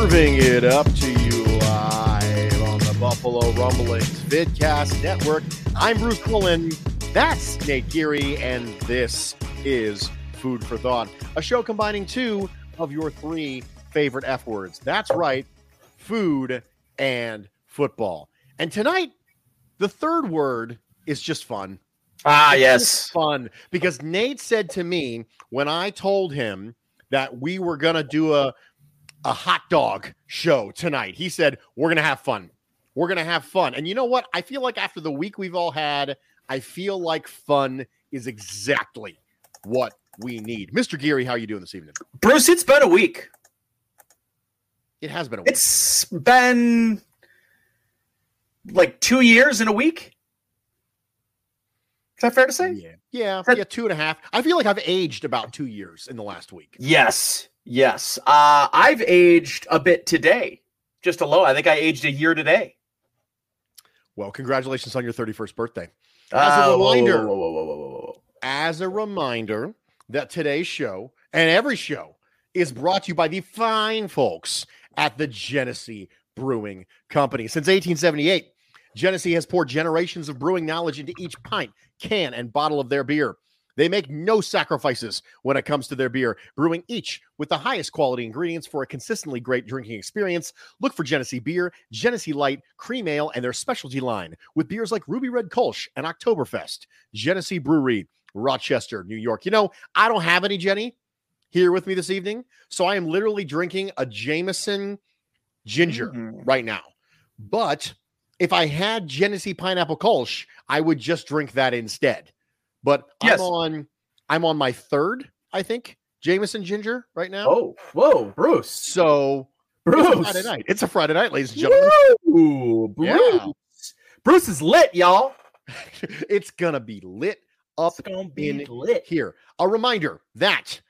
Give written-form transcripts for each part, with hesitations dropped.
Serving it up to you live on the Buffalo Rumblings Vidcast Network. I'm Bruce Nolan, that's Nate Geary, and this is Food for Thought, a show combining two of your three favorite F words. That's right, food and football. And tonight, the third word is just fun. Yes. Fun, because Nate said to me when I told him that we were going to do a hot dog show tonight. He said, we're going to have fun. We're going to have fun. And you know what? I feel like after the week we've all had, I feel like fun is exactly what we need. Mr. Geary, how are you doing this evening? Bruce, it's been a week. It has been a week. It's been like 2 years in a week. Is that fair to say? Yeah, 2.5. I feel like I've aged about 2 years in the last week. Yes. I've aged a bit today. Just a little. I think I aged a year today. Well, congratulations on your 31st birthday. As a reminder that today's show and every show is brought to you by the fine folks at the Genesee Brewing Company. Since 1878, Genesee has poured generations of brewing knowledge into each pint, can, and bottle of their beer. They make no sacrifices when it comes to their beer, brewing each with the highest quality ingredients for a consistently great drinking experience. Look for Genesee Beer, Genesee Light, Cream Ale, and their specialty line with beers like Ruby Red Kolsch and Oktoberfest. Genesee Brewery, Rochester, New York. You know, I don't have any Jenny here with me this evening, so I am literally drinking a Jameson Ginger right now. But if I had Genesee Pineapple Kolsch, I would just drink that instead. But yes. I'm on my third, I think, Jameson Ginger right now. Oh, whoa, Bruce. So, Bruce. It's a Friday night, ladies and gentlemen. Woo, Bruce. Yeah. Bruce is lit, y'all. It's going to be lit up in lit. Here. A reminder that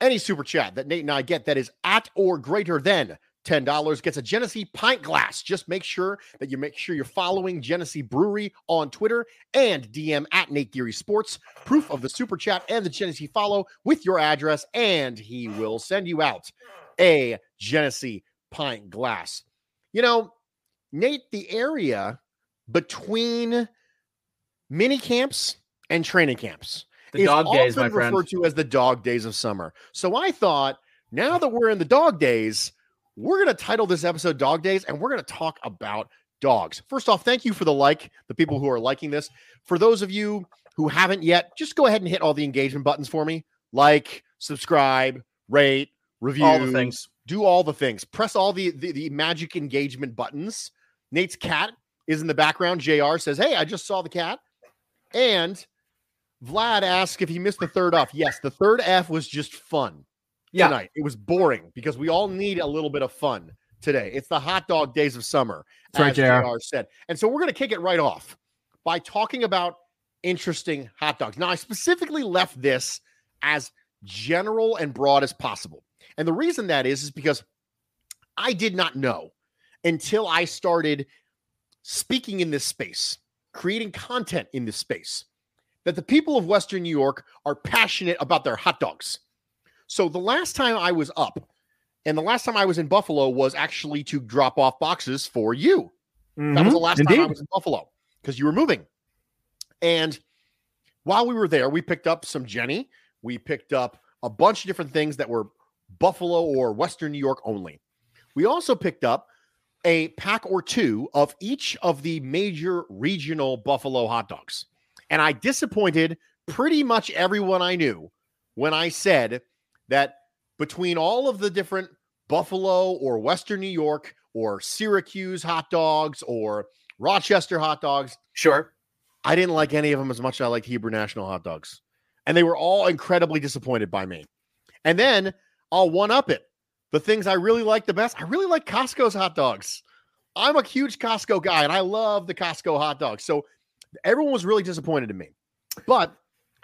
any super chat that Nate and I get that is at or greater than $10 gets a Genesee pint glass. Just make sure you're following Genesee Brewery on Twitter and DM at Nate Geary Sports. Proof of the super chat and the Genesee follow with your address, and he will send you out a Genesee pint glass. You know, Nate, the area between mini camps and training camps is often referred to as the dog days of summer. So I thought, now that we're in the dog days, we're going to title this episode Dog Days, and we're going to talk about dogs. First off, thank you for the people who are liking this. For those of you who haven't yet, just go ahead and hit all the engagement buttons for me. Like, subscribe, rate, review. All the things. Do all the things. Press all the magic engagement buttons. Nate's cat is in the background. JR says, hey, I just saw the cat. And Vlad asks if he missed the third F. Yes, the third F was just fun. Yeah. Tonight. It was boring because we all need a little bit of fun today. It's the hot dog days of summer, as JR said. And so we're going to kick it right off by talking about interesting hot dogs. Now, I specifically left this as general and broad as possible. And the reason that is because I did not know until I started speaking in this space, creating content in this space, that the people of Western New York are passionate about their hot dogs. So the last time I was up and the last time I was in Buffalo was actually to drop off boxes for you. Mm-hmm. That was the last time I was in Buffalo because you were moving. And while we were there, we picked up some Jenny. We picked up a bunch of different things that were Buffalo or Western New York only. We also picked up a pack or two of each of the major regional Buffalo hot dogs. And I disappointed pretty much everyone I knew when I said that between all of the different Buffalo or Western New York or Syracuse hot dogs or Rochester hot dogs, sure, I didn't like any of them as much as I liked Hebrew National hot dogs. And they were all incredibly disappointed by me. And then I'll one-up it. The things I really like the best, I really like Costco's hot dogs. I'm a huge Costco guy, and I love the Costco hot dogs. So everyone was really disappointed in me. But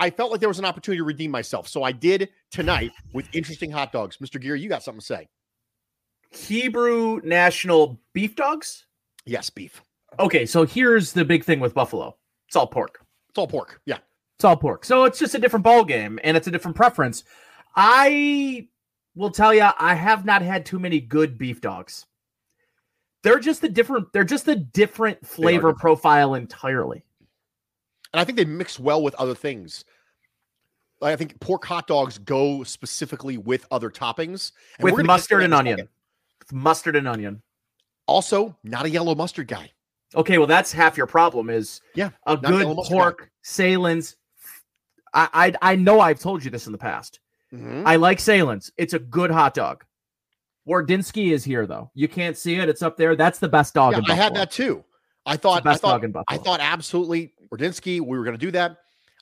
I felt like there was an opportunity to redeem myself. So I did tonight with interesting hot dogs. Mr. Gear, you got something to say. Hebrew National beef dogs? Yes, beef. Okay, so here's the big thing with Buffalo. It's all pork. It's all pork, yeah. It's all pork. So it's just a different ball game, and it's a different preference. I will tell you, I have not had too many good beef dogs. They're just a different flavor profile entirely. And I think they mix well with other things. Like I think pork hot dogs go specifically with other toppings. And with mustard and onion. Also, not a yellow mustard guy. Okay, well, that's half your problem is a good pork Salins. I know I've told you this in the past. Mm-hmm. I like Salins. It's a good hot dog. Wardinsky is here though. You can't see it. It's up there. That's the best dog in Buffalo. I had that too. I thought absolutely Wardinsky. We were going to do that.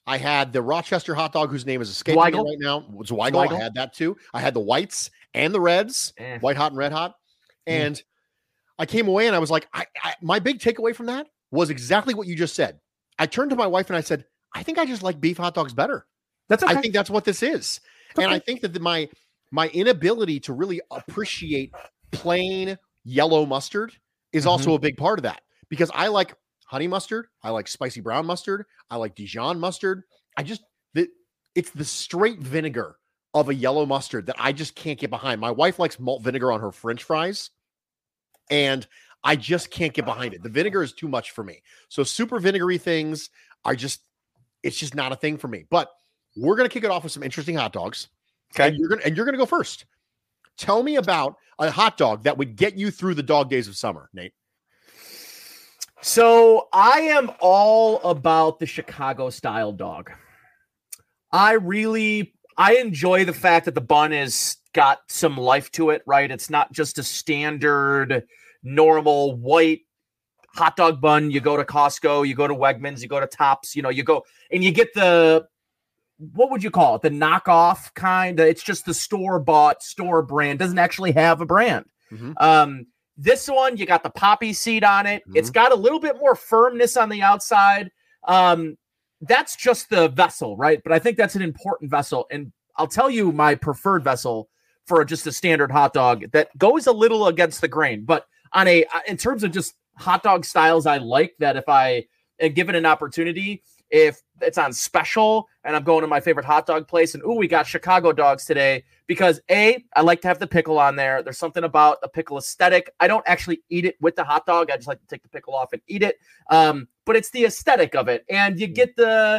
I had the Rochester hot dog whose name is escaping me right now. Zweigel. I had that too. I had the whites and the reds, white hot and red hot. And I came away and I was like, my big takeaway from that was exactly what you just said. I turned to my wife and I said, I think I just like beef hot dogs better. That's okay. I think that's what this is. And I think that my inability to really appreciate plain yellow mustard is also a big part of that because I like honey mustard. I like spicy brown mustard. I like Dijon mustard. It's the straight vinegar of a yellow mustard that I just can't get behind. My wife likes malt vinegar on her French fries and I just can't get behind it. The vinegar is too much for me. So super vinegary things are it's just not a thing for me, but we're going to kick it off with some interesting hot dogs. Okay. And you're going to go first. Tell me about a hot dog that would get you through the dog days of summer, Nate. So I am all about the Chicago style dog. I enjoy the fact that the bun has got some life to it, right? It's not just a standard, normal white hot dog bun. You go to Costco, you go to Wegmans, you go to Tops, you go and you get the, what would you call it? The knockoff kind. It's just the store-bought, store brand. Doesn't actually have a brand. Mm-hmm. This one, you got the poppy seed on it. Mm-hmm. It's got a little bit more firmness on the outside. That's just the vessel, right? But I think that's an important vessel. And I'll tell you my preferred vessel for just a standard hot dog that goes a little against the grain. But in terms of just hot dog styles, I like that if I am given an opportunity, if it's on special and I'm going to my favorite hot dog place and, ooh, we got Chicago dogs today because, A, I like to have the pickle on there. There's something about the pickle aesthetic. I don't actually eat it with the hot dog. I just like to take the pickle off and eat it. But it's the aesthetic of it. And you get there's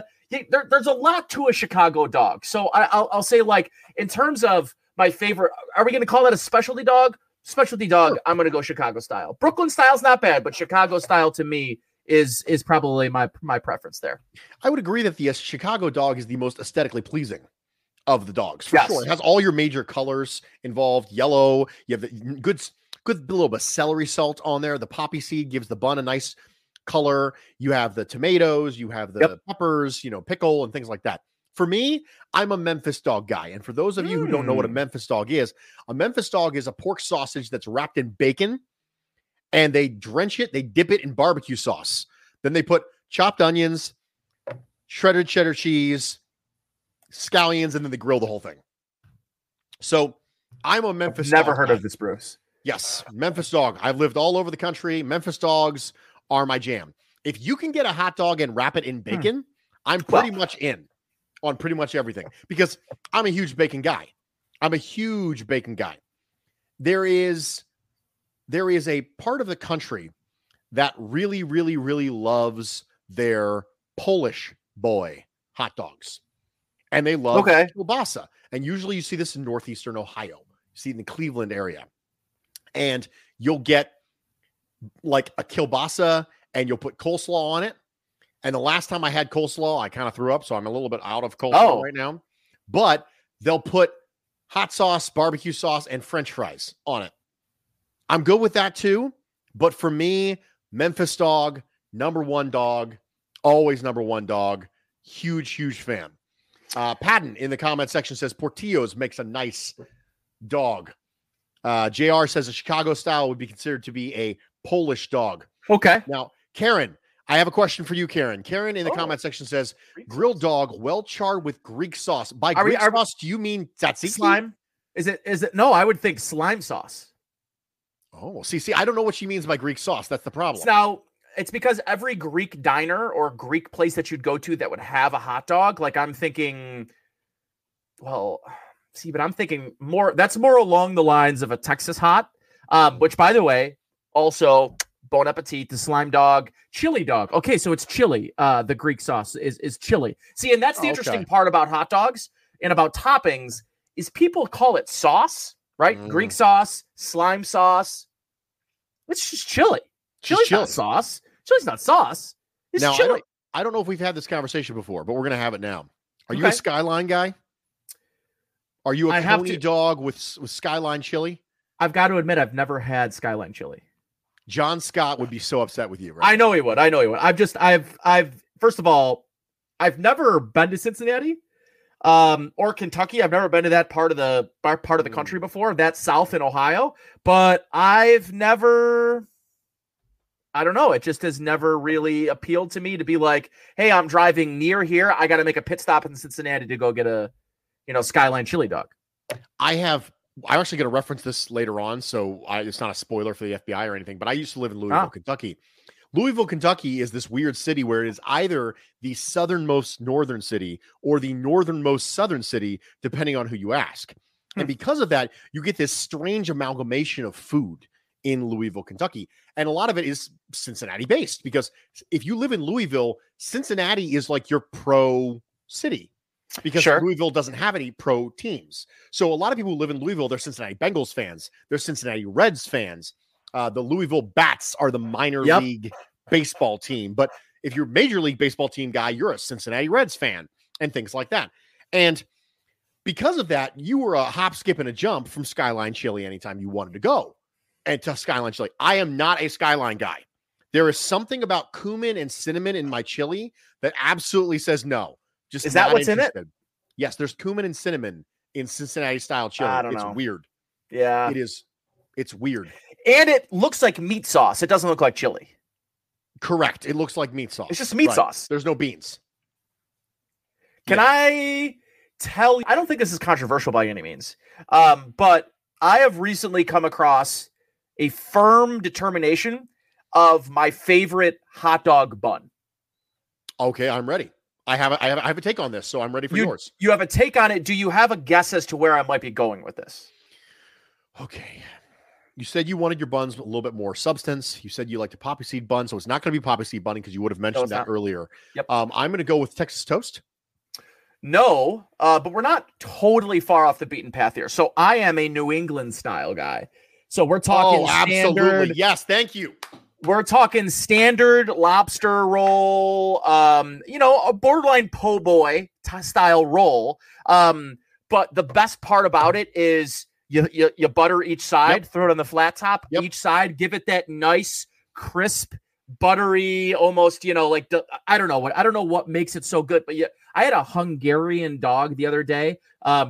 a lot to a Chicago dog. So I'll say, like, in terms of my favorite, are we going to call that a specialty dog? Specialty dog, sure. I'm going to go Chicago style. Brooklyn style's not bad, but Chicago style to me is probably my preference there. I would agree that the Chicago dog is the most aesthetically pleasing of the dogs. For sure. It has all your major colors involved. Yellow. You have the good little bit of celery salt on there. The poppy seed gives the bun a nice color. You have the tomatoes. You have the peppers, pickle and things like that. For me, I'm a Memphis dog guy. And for those of you who don't know what a Memphis dog is a pork sausage that's wrapped in bacon. And they dip it in barbecue sauce. Then they put chopped onions, shredded cheddar cheese, scallions, and then they grill the whole thing. So I'm a Memphis dog. Never heard of this, Bruce. Yes, Memphis dog. I've lived all over the country. Memphis dogs are my jam. If you can get a hot dog and wrap it in bacon, I'm pretty much in on pretty much everything because I'm a huge bacon guy. There is a part of the country that really, really, really loves their Polish boy hot dogs. And they love kielbasa. And usually you see this in northeastern Ohio. You see it in the Cleveland area. And you'll get like a kielbasa and you'll put coleslaw on it. And the last time I had coleslaw, I kind of threw up. So I'm a little bit out of coleslaw right now. But they'll put hot sauce, barbecue sauce, and French fries on it. I'm good with that too. But for me, Memphis dog, number one dog, always number one dog. Huge, huge fan. Patton in the comment section says Portillo's makes a nice dog. JR says a Chicago style would be considered to be a Polish dog. Okay. Now, Karen, I have a question for you, Karen. Karen in the comment section says grilled dog, well charred with Greek sauce. By Greek sauce, do you mean tzatziki? Slime? Is it? No, I would think slime sauce. Oh, see, I don't know what she means by Greek sauce. That's the problem. So it's because every Greek diner or Greek place that you'd go to that would have a hot dog, like I'm thinking, I'm thinking more, that's more along the lines of a Texas hot, which by the way, also bon appetit, the slime dog, chili dog. Okay. So it's chili. The Greek sauce is chili. See, and that's the interesting part about hot dogs and about toppings is people call it sauce. Right? Mm. Greek sauce, slime sauce. It's just chili. Chili's not sauce. Chili's not sauce. It's now, chili. I don't know if we've had this conversation before, but we're going to have it now. Are you a Skyline guy? Are you a Coney dog with Skyline chili? I've got to admit, I've never had Skyline chili. John Scott would be so upset with you, right? I know he would. First of all, I've never been to Cincinnati. Or Kentucky. I've never been to that part of the country before. That's south in Ohio, but I don't know. It just has never really appealed to me to be like, hey, I'm driving near here. I got to make a pit stop in Cincinnati to go get a, Skyline chili dog. I'm actually going to reference this later on. So it's not a spoiler for the FBI or anything, but I used to live in Louisville, Kentucky. Louisville, Kentucky is this weird city where it is either the southernmost northern city or the northernmost southern city, depending on who you ask. And because of that, you get this strange amalgamation of food in Louisville, Kentucky. And a lot of it is Cincinnati based because if you live in Louisville, Cincinnati is like your pro city because Louisville doesn't have any pro teams. So a lot of people who live in Louisville, they're Cincinnati Bengals fans. They're Cincinnati Reds fans. The Louisville Bats are the minor league baseball team. But if you're a major league baseball team guy, you're a Cincinnati Reds fan and things like that. And because of that, you were a hop, skip, and a jump from Skyline Chili anytime you wanted to go. And to Skyline Chili, I am not a Skyline guy. There is something about cumin and cinnamon in my chili that absolutely says no. Just is that what's interested in it? Yes, there's cumin and cinnamon in Cincinnati style chili. I don't know. It's weird. Yeah, it is. It's weird. And it looks like meat sauce. It doesn't look like chili. Correct. It looks like meat sauce. It's just meat sauce. There's no beans. I tell you? I don't think this is controversial by any means, but I have recently come across a firm determination of my favorite hot dog bun. Okay, I'm ready. I have a take on this, so I'm ready for yours. You have a take on it. Do you have a guess as to where I might be going with this? Okay. You said you wanted your buns with a little bit more substance. You said you like the poppy seed bun, so it's not going to be poppy seed bunning because you would have mentioned that earlier. Yep. I'm going to go with Texas toast. No, but we're not totally far off the beaten path here. So I am a New England style guy. So we're talking standard. Absolutely. Yes, thank you. We're talking standard lobster roll, a borderline po' boy style roll. But the best part about it is You butter each side, throw it on the flat top, each side, give it that nice, crisp, buttery, almost, I don't know what makes it so good. But I had a Hungarian dog the other day.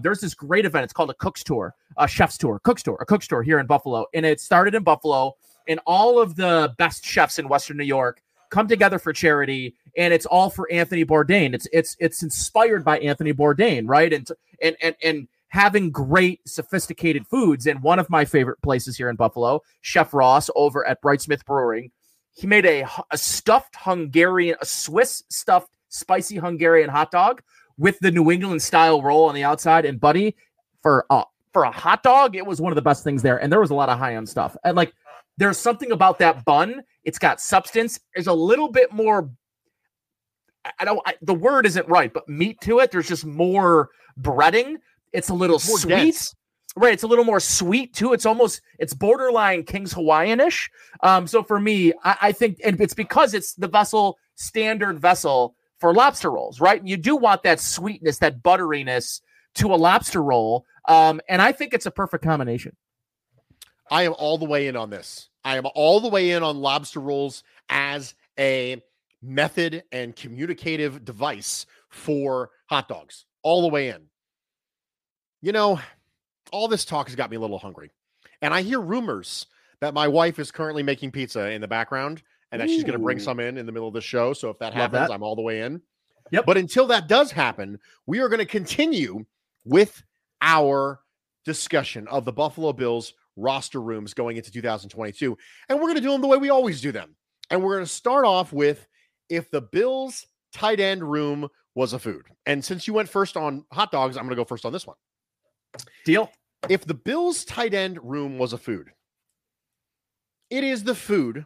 There's this great event. It's called a cook's tour here in Buffalo. And it started in Buffalo, and all of the best chefs in Western New York come together for charity, and it's all for Anthony Bourdain. It's inspired by Anthony Bourdain, right? And having great, sophisticated foods. And one of my favorite places here in Buffalo, Chef Ross over at Brightsmith Brewing, he made a Swiss stuffed spicy Hungarian hot dog with the New England style roll on the outside. And buddy, for a hot dog, it was one of the best things there. And there was a lot of high end stuff. And like, there's something about that bun. It's got substance. There's a little bit more. The word isn't right, but meat to it. There's just more breading. It's a little sweet, dense. Right? It's a little more sweet too. It's borderline King's Hawaiian-ish. So for me, I think, and it's because it's the standard vessel for lobster rolls, right? And you do want that sweetness, that butteriness to a lobster roll. And I think it's a perfect combination. I am all the way in on this. I am all the way in on lobster rolls as a method and communicative device for hot dogs. All the way in. You know, all this talk has got me a little hungry. And I hear rumors that my wife is currently making pizza in the background and that she's going to bring some in the middle of the show. So if that happens, I'm all the way in. Yep. But until that does happen, we are going to continue with our discussion of the Buffalo Bills roster rooms going into 2022. And we're going to do them the way we always do them. And we're going to start off with, if the Bills tight end room was a food. And since you went first on hot dogs, I'm going to go first on this one. Deal. If the Bills tight end room was a food, it is the food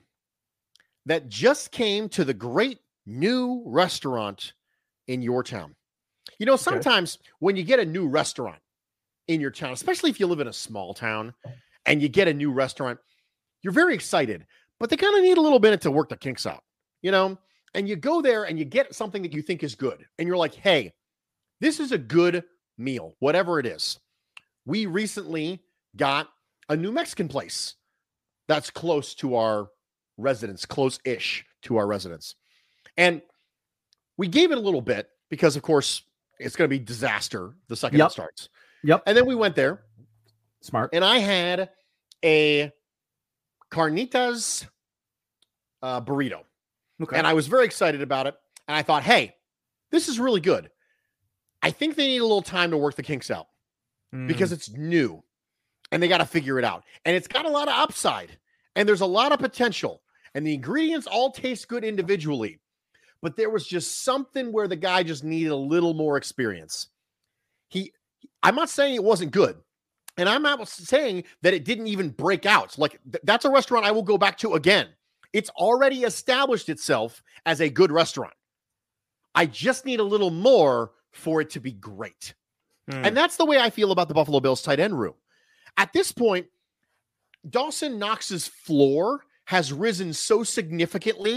that just came to the great new restaurant in your town. You know, sometimes when you get a new restaurant in your town, especially if you live in a small town and you get a new restaurant, you're very excited, but they kind of need a little bit to work the kinks out, you know, and you go there and you get something that you think is good. And you're like, hey, this is a good meal, whatever it is. We recently got a new Mexican place that's close to our residence, close-ish to our residence. And we gave it a little bit because, of course, it's going to be disaster the second it starts. Yep. And then we went there. Smart. And I had a carnitas burrito. Okay. And I was very excited about it. And I thought, hey, this is really good. I think they need a little time to work the kinks out because it's new and they got to figure it out. And it's got a lot of upside and there's a lot of potential and the ingredients all taste good individually. But there was just something where the guy just needed a little more experience. I'm not saying it wasn't good. And I'm not saying that it didn't even break out. Like that's a restaurant I will go back to again. It's already established itself as a good restaurant. I just need a little more for it to be great. And that's the way I feel about the Buffalo Bills tight end room. At this point, Dawson Knox's floor has risen so significantly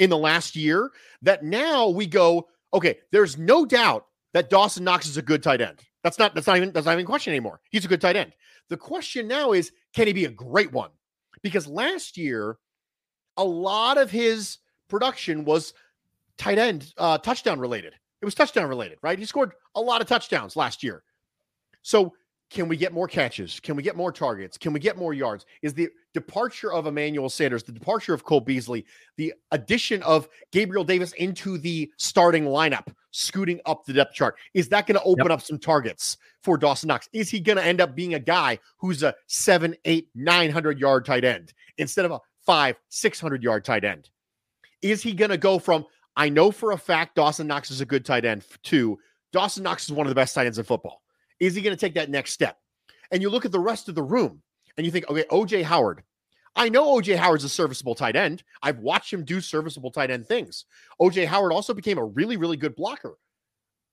in the last year that now we go, okay, there's no doubt that Dawson Knox is a good tight end. That's not even a question anymore. He's a good tight end. The question now is, can he be a great one? Because last year, a lot of his production was tight end, touchdown related. It was touchdown related, right? He scored a lot of touchdowns last year. So can we get more catches? Can we get more targets? Can we get more yards? Is the departure of Emmanuel Sanders, the departure of Cole Beasley, the addition of Gabriel Davis into the starting lineup, scooting up the depth chart, is that going to open up some targets for Dawson Knox? Is he going to end up being a guy who's a 700-, 800-, 900-yard tight end instead of a 500-, 600-yard tight end? Is he going to go from, I know for a fact Dawson Knox is a good tight end, to Dawson Knox is one of the best tight ends in football? Is he going to take that next step? And you look at the rest of the room and you think, okay, O.J. Howard. I know O.J. Howard's a serviceable tight end. I've watched him do serviceable tight end things. O.J. Howard also became a really, really good blocker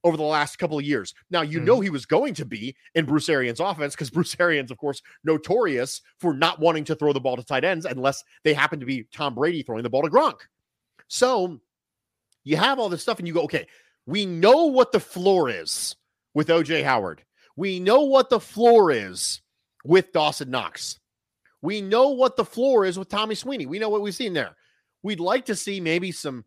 over the last couple of years. Now, you know he was going to be in Bruce Arians' offense because Bruce Arians, of course, notorious for not wanting to throw the ball to tight ends unless they happen to be Tom Brady throwing the ball to Gronk. So you have all this stuff and you go, okay, we know what the floor is with O.J. Howard. We know what the floor is with Dawson Knox. We know what the floor is with Tommy Sweeney. We know what we've seen there. We'd like to see maybe some,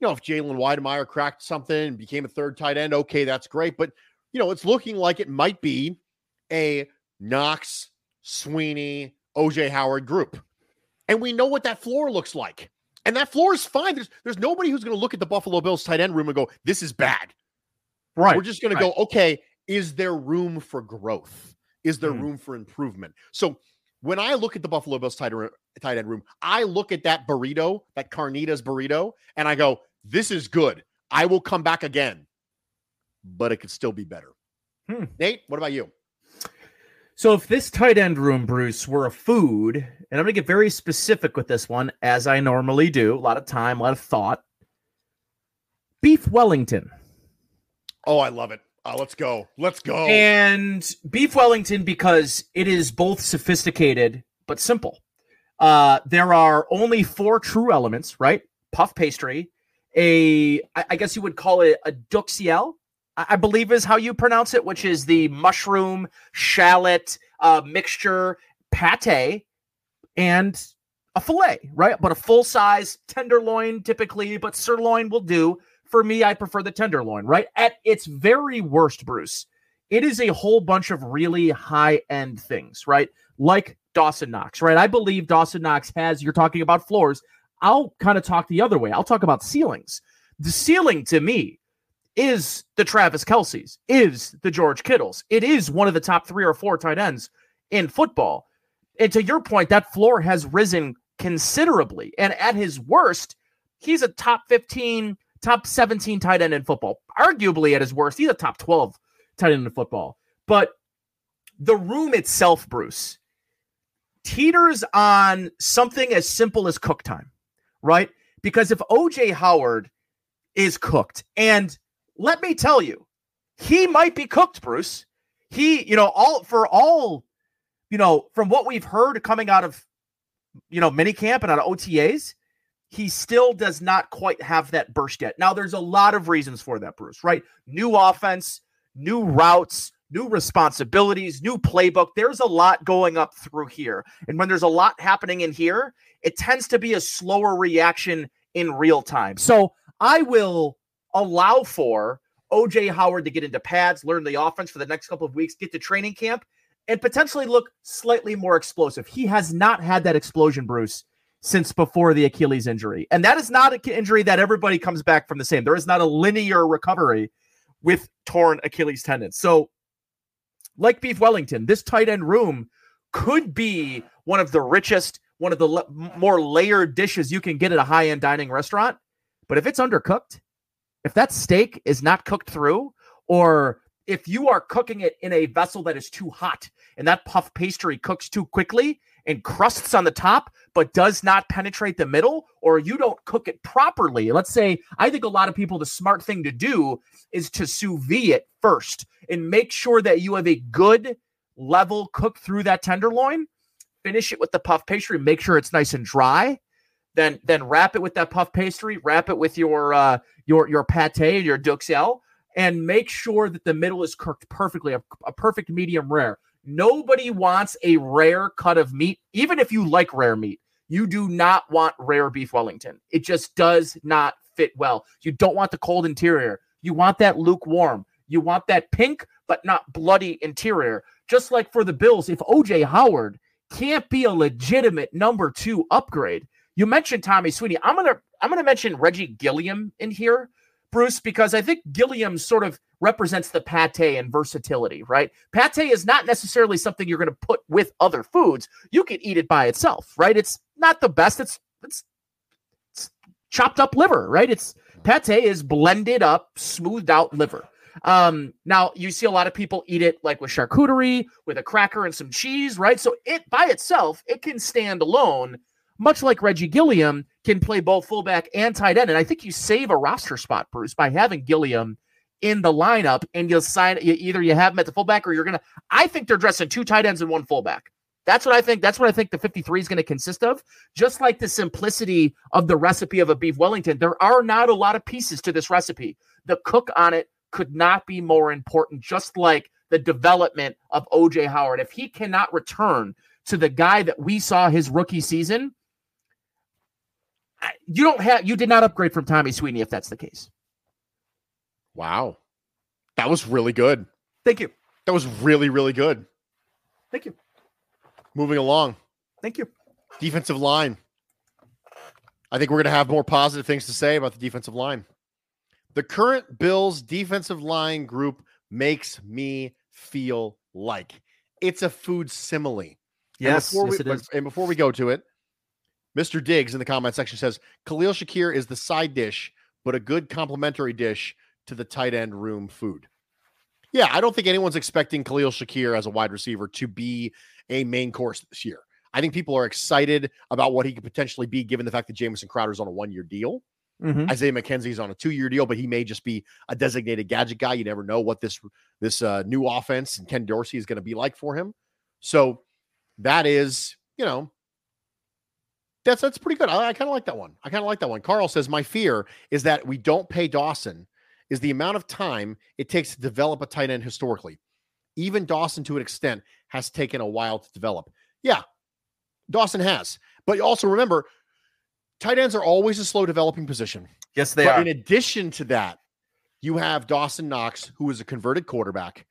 you know, if Jalen Widemeyer cracked something and became a third tight end, okay, that's great. But, you know, it's looking like it might be a Knox, Sweeney, O.J. Howard group. And we know what that floor looks like. And that floor is fine. There's nobody who's going to look at the Buffalo Bills tight end room and go, this is bad. Right. We're just going to go, okay, is there room for growth? Is there room for improvement? So when I look at the Buffalo Bills tight end room, I look at that burrito, that carnitas burrito, and I go, this is good. I will come back again, but it could still be better. Nate, what about you? So if this tight end room, Bruce, were a food, and I'm going to get very specific with this one, as I normally do, a lot of time, a lot of thought, beef Wellington. Oh, I love it. Let's go. Let's go. And beef Wellington, because it is both sophisticated but simple. There are only four true elements, right? Puff pastry, I guess you would call it a duxiel, I believe is how you pronounce it, which is the mushroom, shallot, mixture, pate, and a filet, right? But a full-size tenderloin typically, but sirloin will do. For me, I prefer the tenderloin, right? At its very worst, Bruce, it is a whole bunch of really high-end things, right? Like Dawson Knox, right? I believe Dawson Knox has, you're talking about floors. I'll kind of talk the other way. I'll talk about ceilings. The ceiling, to me, is the Travis Kelce's, is the George Kittle's. It is one of the top three or four tight ends in football. And to your point, that floor has risen considerably. And at his worst, he's a top 15, top 17 tight end in football. Arguably at his worst, he's a top 12 tight end in football. But the room itself, Bruce, teeters on something as simple as cook time, right? Because if O.J. Howard is cooked, and let me tell you, he might be cooked, Bruce. He, from what we've heard coming out of, minicamp and out of OTAs, he still does not quite have that burst yet. Now, there's a lot of reasons for that, Bruce, right? New offense, new routes, new responsibilities, new playbook. There's a lot going up through here. And when there's a lot happening in here, it tends to be a slower reaction in real time. So I will allow for O.J. Howard to get into pads, learn the offense for the next couple of weeks, get to training camp, and potentially look slightly more explosive. He has not had that explosion, Bruce, since before the Achilles injury. And that is not an injury that everybody comes back from the same. There is not a linear recovery with torn Achilles tendons. So, like beef Wellington, this tight end room could be one of the richest, one of the more layered dishes you can get at a high-end dining restaurant. But if it's undercooked, if that steak is not cooked through, or if you are cooking it in a vessel that is too hot and that puff pastry cooks too quickly and crusts on the top but does not penetrate the middle, or you don't cook it properly. Let's say, I think a lot of people, the smart thing to do is to sous vide it first and make sure that you have a good level cook through that tenderloin, finish it with the puff pastry, make sure it's nice and dry. Then wrap it with that puff pastry, wrap it with your pate and your duxelle, and make sure that the middle is cooked perfectly, a perfect medium rare. Nobody wants a rare cut of meat, even if you like rare meat. You do not want rare beef Wellington. It just does not fit well. You don't want the cold interior. You want that lukewarm. You want that pink but not bloody interior. Just like for the Bills, if O.J. Howard can't be a legitimate number two upgrade, you mentioned Tommy Sweeney. I'm gonna mention Reggie Gilliam in here, Bruce, because I think Gilliam sort of represents the pate and versatility, right? Pate is not necessarily something you're gonna put with other foods. You can eat it by itself, right? It's not the best. It's chopped up liver, right? It's pate is blended up, smoothed out liver. Now you see a lot of people eat it like with charcuterie, with a cracker and some cheese, right? So it by itself, it can stand alone. Much like Reggie Gilliam can play both fullback and tight end. And I think you save a roster spot, Bruce, by having Gilliam in the lineup, and you'll sign either you have him at the fullback or you're going to, I think they're dressing two tight ends and one fullback. That's what I think. That's what I think the 53 is going to consist of. Just like the simplicity of the recipe of a beef Wellington, there are not a lot of pieces to this recipe. The cook on it could not be more important, just like the development of O.J. Howard. If he cannot return to the guy that we saw his rookie season, you did not upgrade from Tommy Sweeney if that's the case. Wow. That was really good. Thank you. That was really, really good. Thank you. Moving along. Thank you. Defensive line. I think we're going to have more positive things to say about the defensive line. The current Bills defensive line group makes me feel like it's a food simile. Yes, it is. And before we go to it, Mr. Diggs in the comment section says, Khalil Shakir is the side dish, but a good complimentary dish to the tight end room food. Yeah, I don't think anyone's expecting Khalil Shakir as a wide receiver to be a main course this year. I think people are excited about what he could potentially be, given the fact that Jamison Crowder's on a one-year deal. Mm-hmm. Isaiah McKenzie's on a two-year deal, but he may just be a designated gadget guy. You never know what this new offense and Ken Dorsey is going to be like for him. So that is, you know, that's pretty good. I kind of like that one. Carl says, my fear is that we don't pay Dawson is the amount of time it takes to develop a tight end historically. Even Dawson, to an extent, has taken a while to develop. Yeah, Dawson has. But also remember, tight ends are always a slow developing position. Yes, they are. In addition to that, you have Dawson Knox, who is a converted quarterback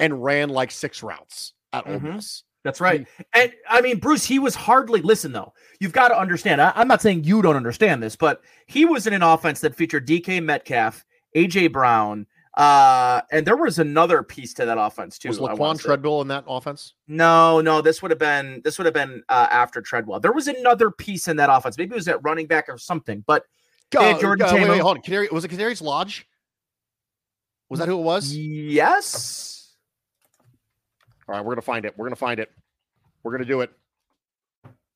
and ran like six routes at Ole Miss. That's right. And I mean, Bruce, he was hardly, listen though, you've got to understand. I'm not saying you don't understand this, but he was in an offense that featured DK Metcalf, AJ Brown, and there was another piece to that offense too. Was Laquan Treadwell in that offense? No. This would have been after Treadwell. There was another piece in that offense. Maybe it was at running back or something. But Jordan, hold on. Was it Kadarius Lodge? Was that who it was? Yes. All right, we're gonna find it. We're gonna do it.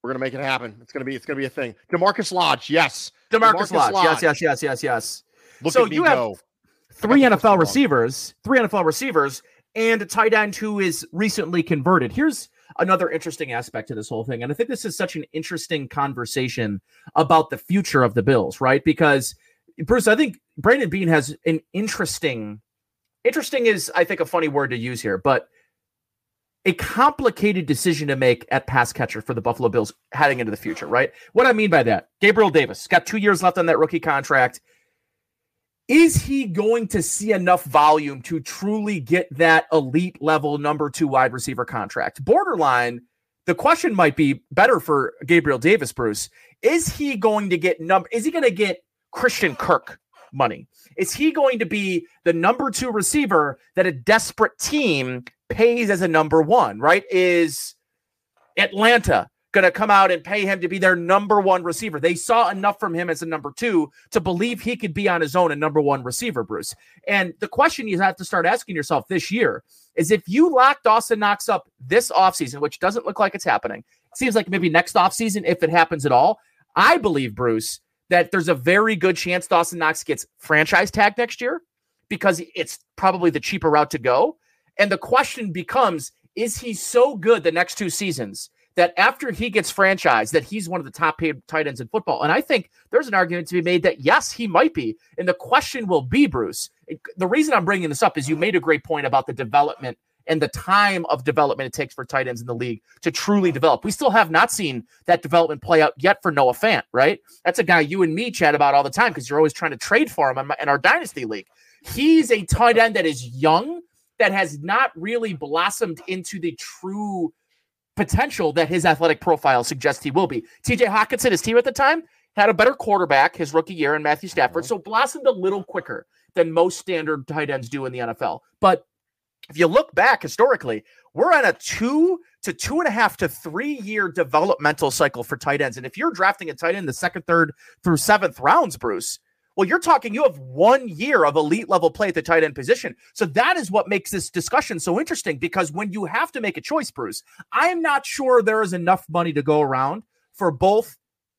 We're gonna make it happen. It's gonna be a thing. DeMarcus Lodge, yes. DeMarcus Lodge. Yes. Look so you have three NFL receivers, and a tight end who is recently converted. Here's another interesting aspect to this whole thing, and I think this is such an interesting conversation about the future of the Bills, right? Because, Bruce, I think Brandon Bean has an interesting is, I think, a funny word to use here, but a complicated decision to make at pass catcher for the Buffalo Bills heading into the future, right? What I mean by that, Gabriel Davis got 2 years left on that rookie contract. Is he going to see enough volume to truly get that elite level number 2 wide receiver contract? Borderline, the question might be better for Gabriel Davis, Bruce. Is he going to get Christian Kirk money? Is he going to be the number 2 receiver that a desperate team pays as a number 1, right? Is Atlanta going to come out and pay him to be their number 1 receiver? They saw enough from him as a number 2 to believe he could be on his own a number 1 receiver, Bruce. And the question you have to start asking yourself this year is, if you lock Dawson Knox up this offseason, which doesn't look like it's happening, it seems like maybe next offseason, if it happens at all, I believe, Bruce, that there's a very good chance Dawson Knox gets franchise tagged next year because it's probably the cheaper route to go. And the question becomes, is he so good the next 2 seasons that after he gets franchised, that he's one of the top paid tight ends in football? And I think there's an argument to be made that, yes, he might be. And the question will be, Bruce, the reason I'm bringing this up is you made a great point about the development and the time of development it takes for tight ends in the league to truly develop. We still have not seen that development play out yet for Noah Fant, right? That's a guy you and me chat about all the time because you're always trying to trade for him in our dynasty league. He's a tight end that is young, that has not really blossomed into the true potential that his athletic profile suggests he will be. TJ Hawkinson, his team at the time, had a better quarterback his rookie year in Matthew Stafford, so blossomed a little quicker than most standard tight ends do in the NFL. But if you look back historically, we're on a 2 to 2.5 to 3 year developmental cycle for tight ends. And if you're drafting a tight end in the second, third through seventh rounds, Bruce, well, you're talking, you have 1 year of elite level play at the tight end position. So that is what makes this discussion so interesting, because when you have to make a choice, Bruce, I'm not sure there is enough money to go around for both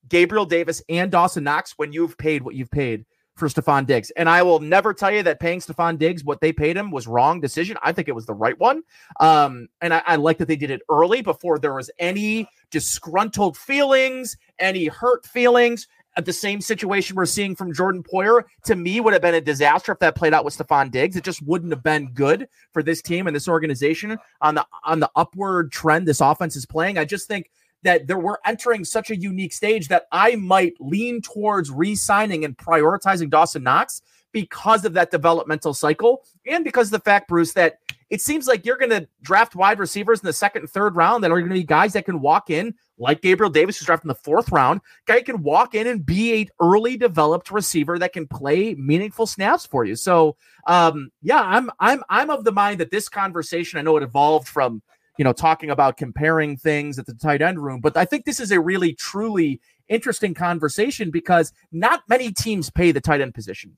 Gabriel Davis and Dawson Knox when you've paid what you've paid for Stephon Diggs. And I will never tell you that paying Stephon Diggs what they paid him was wrong decision. I think it was the right one. And I like that they did it early before there was any disgruntled feelings, any hurt feelings. The same situation we're seeing from Jordan Poyer, to me, would have been a disaster if that played out with Stephon Diggs. It just wouldn't have been good for this team and this organization on the upward trend this offense is playing. I just think that we're entering such a unique stage that I might lean towards re-signing and prioritizing Dawson Knox because of that developmental cycle, and because of the fact, Bruce, that it seems like you're going to draft wide receivers in the second and third round that are going to be guys that can walk in, like Gabriel Davis, who's drafted in the fourth round. Guy can walk in and be an early developed receiver that can play meaningful snaps for you. So, I'm of the mind that this conversation, I know it evolved from, you know, talking about comparing things at the tight end room, but I think this is a really, truly interesting conversation because not many teams pay the tight end position.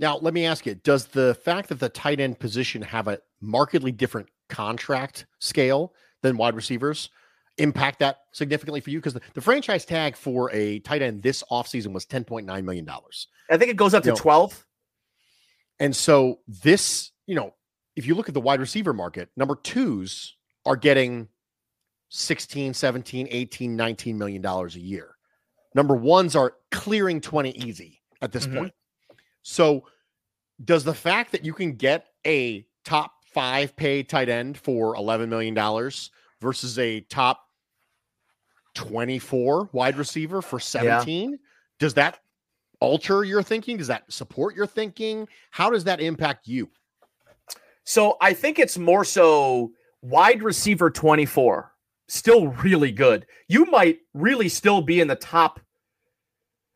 Now, let me ask you, does the fact that the tight end position have a markedly different contract scale than wide receivers impact that significantly for you? Because the franchise tag for a tight end this offseason was $10.9 million. I think it goes up to 12. And so this, you know, if you look at the wide receiver market, number twos are getting 16, 17, 18, $19 million a year. Number ones are clearing 20 easy at this point. So does the fact that you can get a top five paid tight end for $11 million versus a top 24 wide receiver for 17, does that alter your thinking? Does that support your thinking? How does that impact you? So I think it's more so wide receiver 24, still really good. You might really still be in the top.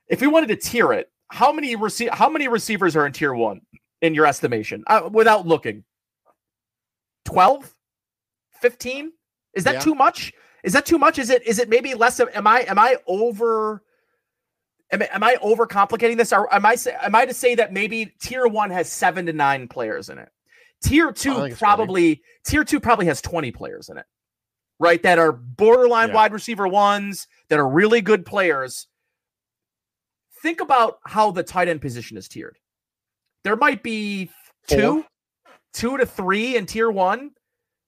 If we wanted to tier it, How many receivers are in tier one in your estimation without looking? 12, 15? Is that too much? Is that too much? Is it maybe less of, am I overcomplicating this? Or am I to say that maybe tier one has 7 to 9 players in it? Tier two probably has 20 players in it, right? That are borderline wide receiver ones that are really good players. Think about how the tight end position is tiered. There might be two to three in tier one,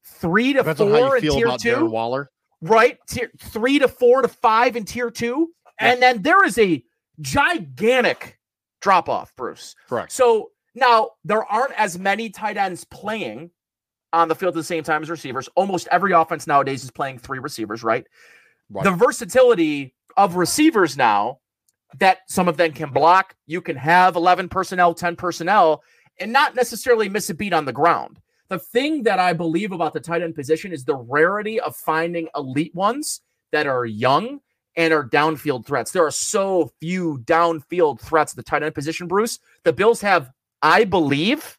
three to four in tier two, Waller. Right? Tier 3 to 4 to 5 in tier two. Yeah. And then there is a gigantic drop off, Bruce. Correct. So now there aren't as many tight ends playing on the field at the same time as receivers. Almost every offense nowadays is playing three receivers, right? The versatility of receivers now, that some of them can block. You can have 11 personnel, 10 personnel, and not necessarily miss a beat on the ground. The thing that I believe about the tight end position is the rarity of finding elite ones that are young and are downfield threats. There are so few downfield threats at the tight end position, Bruce. The Bills have, I believe,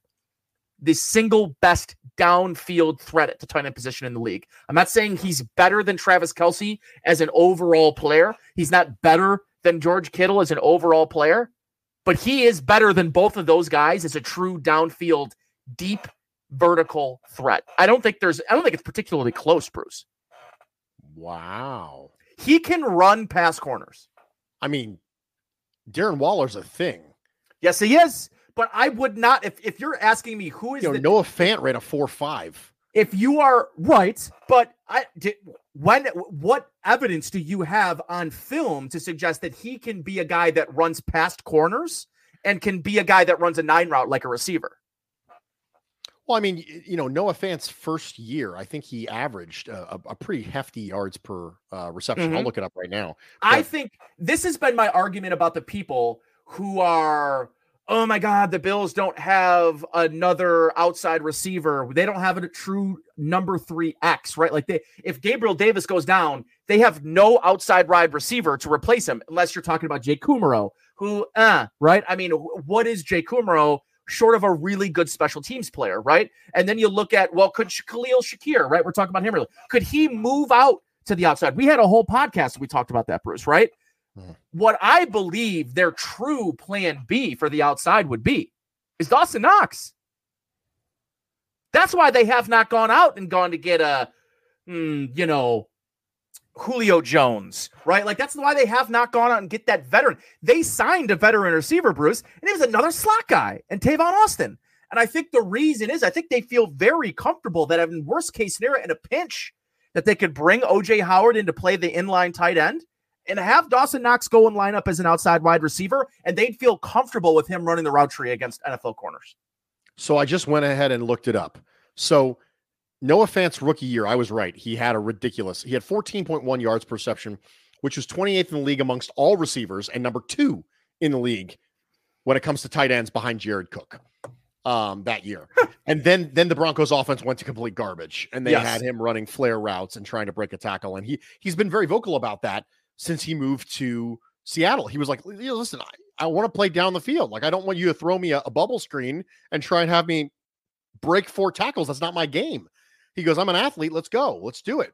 the single best downfield threat at the tight end position in the league. I'm not saying he's better than Travis Kelce as an overall player. He's not better than George Kittle as an overall player, but he is better than both of those guys as a true downfield, deep, vertical threat. I don't think it's particularly close, Bruce. Wow. He can run past corners. I mean, Darren Waller's a thing. Yes, he is. But I would not, if you're asking me who is Noah Fant ran a 4.5. If you are right, but what evidence do you have on film to suggest that he can be a guy that runs past corners and can be a guy that runs a 9 route like a receiver? Well, I mean, Noah Fant's first year, I think he averaged a pretty hefty yards per reception. Mm-hmm. I'll look it up right now. But I think this has been my argument about the people who are, oh my God, the Bills don't have another outside receiver. They don't have a true number 3X, right? Like if Gabriel Davis goes down, they have no outside wide receiver to replace him, unless you're talking about Jay Kummerow, who, right? I mean, what is Jay Kummerow short of a really good special teams player, right? And then you look at, well, could Khalil Shakir, right? We're talking about him. Really. Could he move out to the outside? We had a whole podcast we talked about that, Bruce, right? What I believe their true plan B for the outside would be is Dawson Knox. That's why they have not gone out and gone to get Julio Jones, right? Like that's why they have not gone out and get that veteran. They signed a veteran receiver, Bruce, and it was another slot guy and Tavon Austin. And I think the reason is I think they feel very comfortable that in worst case scenario in a pinch that they could bring O.J. Howard in to play the inline tight end and have Dawson Knox go and line up as an outside wide receiver, and they'd feel comfortable with him running the route tree against NFL corners. So I just went ahead and looked it up. So Noah Fant's rookie year, I was right. He had 14.1 yards per reception, which was 28th in the league amongst all receivers and number 2 in the league when it comes to tight ends behind Jared Cook. that year. And then the Broncos offense went to complete garbage, and they had him running flare routes and trying to break a tackle. And he's been very vocal about that since he moved to Seattle. He was like, listen, I want to play down the field. Like, I don't want you to throw me a bubble screen and try and have me break four tackles. That's not my game. He goes, I'm an athlete. Let's go. Let's do it.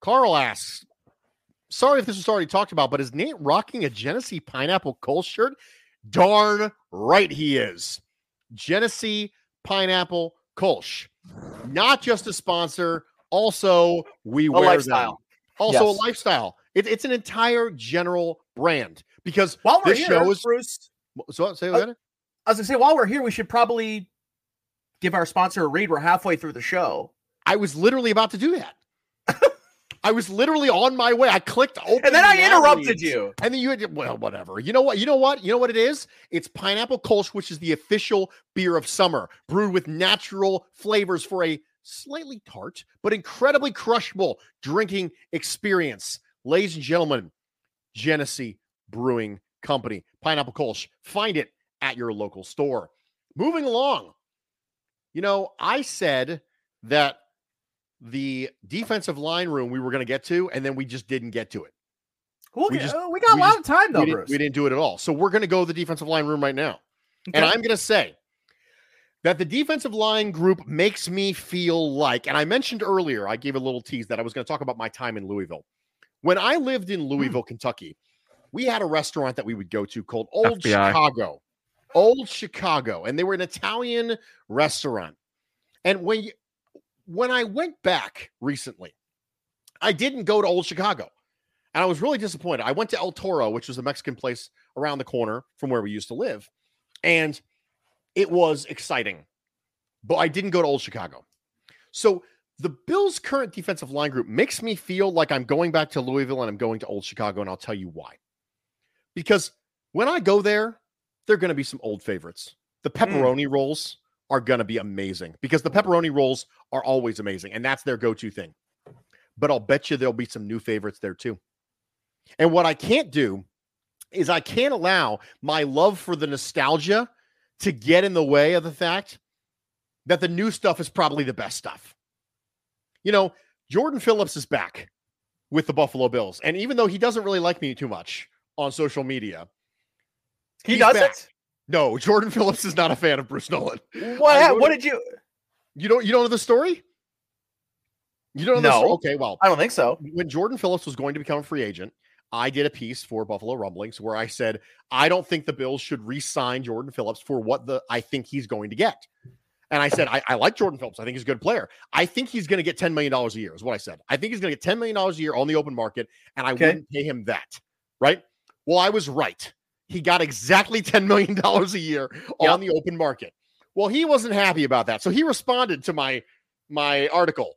Carl asks, sorry if this was already talked about, but is Nate rocking a Genesee Pineapple Kolsch shirt? Darn right he is. Genesee Pineapple Kolsch. Not just a sponsor. Also, we wear lifestyle. Them. Also a lifestyle. It's an entire general brand. Because while we're this here, show is... Bruce, so, say that. I was going to say, while we're here, we should probably give our sponsor a read. We're halfway through the show. I was literally about to do that. I was literally on my way. I clicked open. And then I interrupted you. And then you had, well, whatever. You know what? You know what? You know what it is? It's Pineapple Kolsch, which is the official beer of summer, brewed with natural flavors for a slightly tart, but incredibly crushable drinking experience. Ladies and gentlemen, Genesee Brewing Company, Pineapple Kolsch. Find it at your local store. Moving along. You know, I said that the defensive line room we were going to get to, and then we just didn't get to it. Cool. We got a lot of time, though, Bruce. We didn't do it at all. So we're going to go to the defensive line room right now. Okay. And I'm going to say that the defensive line group makes me feel like, and I mentioned earlier, I gave a little tease that I was going to talk about my time in Louisville. When I lived in Louisville, Kentucky, we had a restaurant that we would go to called Old Chicago. Old Chicago. And they were an Italian restaurant. And when I went back recently, I didn't go to Old Chicago, and I was really disappointed. I went to El Toro, which was a Mexican place around the corner from where we used to live, and it was exciting, but I didn't go to Old Chicago. So the Bills' current defensive line group makes me feel like I'm going back to Louisville and I'm going to Old Chicago, and I'll tell you why. Because when I go there, there are going to be some old favorites. The pepperoni rolls are going to be amazing, because the pepperoni rolls are always amazing, and that's their go-to thing. But I'll bet you there'll be some new favorites there too. And what I can't do is I can't allow my love for the nostalgia to get in the way of the fact that the new stuff is probably the best stuff. You know, Jordan Phillips is back with the Buffalo Bills. And even though he doesn't really like me too much on social media, he doesn't. No, Jordan Phillips is not a fan of Bruce Nolan. What did you... You don't know the story? You don't know the story? Okay, well... I don't think so. When Jordan Phillips was going to become a free agent, I did a piece for Buffalo Rumblings where I said, I don't think the Bills should re-sign Jordan Phillips for what I think he's going to get. And I said, I like Jordan Phillips. I think he's a good player. I think he's going to get $10 million a year is what I said. I think he's going to get $10 million a year on the open market, and I wouldn't pay him that, right? Well, I was right. He got exactly $10 million a year on the open market. Well, he wasn't happy about that. So he responded to my article,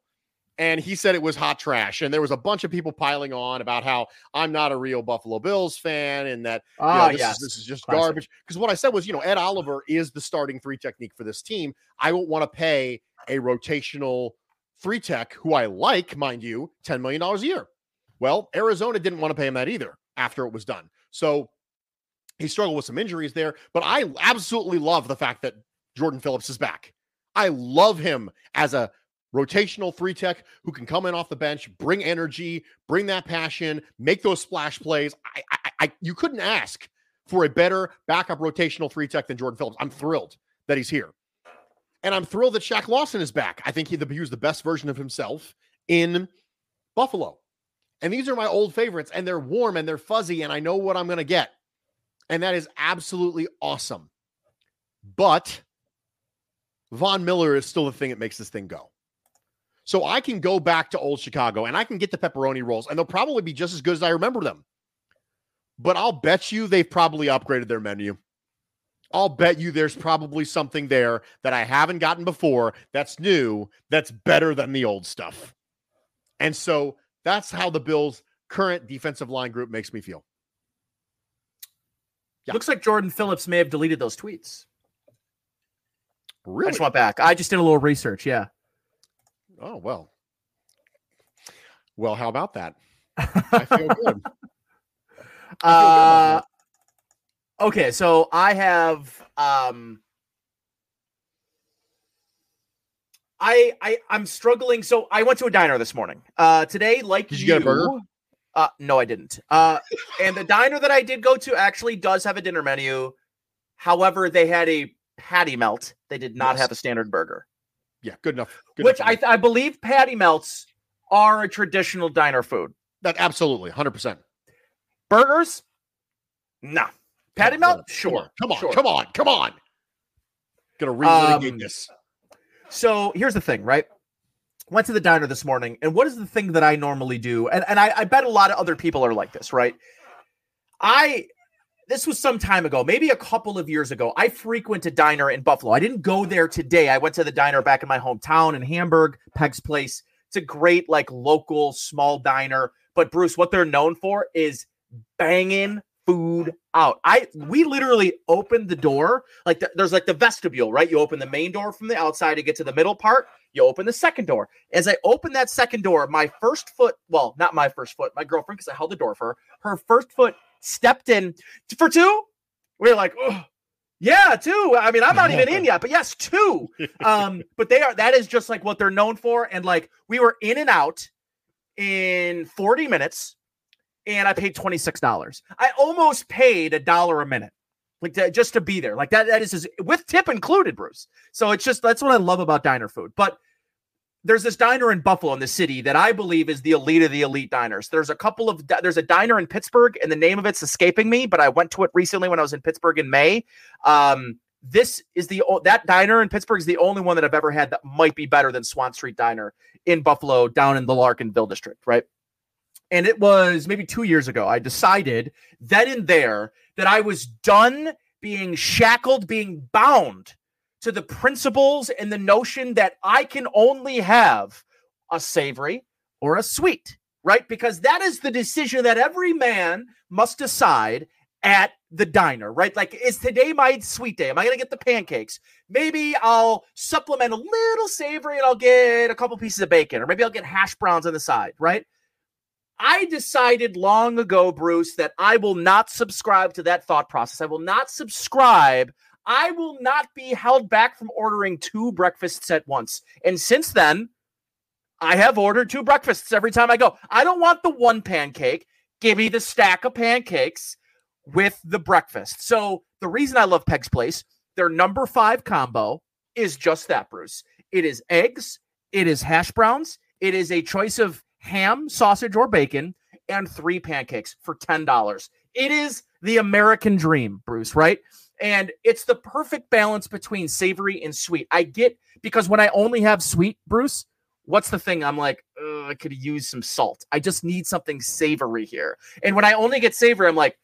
and he said it was hot trash. And there was a bunch of people piling on about how I'm not a real Buffalo Bills fan and that this is just classic garbage. Because what I said was, Ed Oliver is the starting three technique for this team. I won't want to pay a rotational three tech who I like, mind you, $10 million a year. Well, Arizona didn't want to pay him that either after it was done. So he struggled with some injuries there, but I absolutely love the fact that Jordan Phillips is back. I love him as a rotational three tech who can come in off the bench, bring energy, bring that passion, make those splash plays. You couldn't ask for a better backup rotational three tech than Jordan Phillips. I'm thrilled that he's here. And I'm thrilled that Shaq Lawson is back. I think he was the best version of himself in Buffalo. And these are my old favorites, and they're warm and they're fuzzy, and I know what I'm going to get. And that is absolutely awesome. But Von Miller is still the thing that makes this thing go. So I can go back to Old Chicago and I can get the pepperoni rolls, and they'll probably be just as good as I remember them. But I'll bet you they've probably upgraded their menu. I'll bet you there's probably something there that I haven't gotten before that's new, that's better than the old stuff. And so that's how the Bills' current defensive line group makes me feel. Yeah. Looks like Jordan Phillips may have deleted those tweets. Really? I just went back. I just did a little research, yeah. Oh, well. Well, how about that? I feel good. Okay, so I have I'm struggling. So I went to a diner this morning. Today, like did you get a burger? No, I didn't. And the diner that I did go to actually does have a dinner menu. However, they had a patty melt. They did not have a standard burger. Yeah, good enough. I believe patty melts are a traditional diner food. That absolutely 100%. Burgers? Nah. Patty melt? Sure. Come on. Gonna relitigate this. So here's the thing, right? Went to the diner this morning, and what is the thing that I normally do? And I bet a lot of other people are like this, right? This was some time ago, maybe a couple of years ago. I frequent a diner in Buffalo. I didn't go there today. I went to the diner back in my hometown in Hamburg, Peg's Place. It's a great, like, local small diner. But Bruce, what they're known for is banging food out. We literally opened the door. Like there's like the vestibule, right? You open the main door from the outside to get to the middle part. You open the second door. As I opened that second door, my girlfriend, because I held the door for her, her first foot stepped in for two. We were like, oh, yeah, two. I mean, I'm not even in yet, but yes, two. But that is just like what they're known for. And like, we were in and out in 40 minutes. And I paid $26. I almost paid $1 a minute, like just to be there. Like that is just, with tip included, Bruce. So it's just, that's what I love about diner food. But there's this diner in Buffalo in the city that I believe is the elite of the elite diners. There's a diner in Pittsburgh, and the name of it's escaping me, but I went to it recently when I was in Pittsburgh in May. That diner in Pittsburgh is the only one that I've ever had that might be better than Swan Street Diner in Buffalo down in the Larkinville district, right? And it was maybe 2 years ago, I decided then and there that I was done being shackled, being bound to the principles and the notion that I can only have a savory or a sweet, right? Because that is the decision that every man must decide at the diner, right? Like, is today my sweet day? Am I going to get the pancakes? Maybe I'll supplement a little savory and I'll get a couple pieces of bacon, or maybe I'll get hash browns on the side, right? I decided long ago, Bruce, that I will not subscribe to that thought process. I will not subscribe. I will not be held back from ordering two breakfasts at once. And since then, I have ordered two breakfasts every time I go. I don't want the one pancake. Give me the stack of pancakes with the breakfast. So the reason I love Peg's Place, their number 5 combo is just that, Bruce. It is eggs. It is hash browns. It is a choice of ham, sausage, or bacon, and 3 pancakes for $10. It is the American dream, Bruce, right? And it's the perfect balance between savory and sweet. I get, because when I only have sweet, Bruce, what's the thing? I'm like, I could use some salt. I just need something savory here. And when I only get savory, I'm like,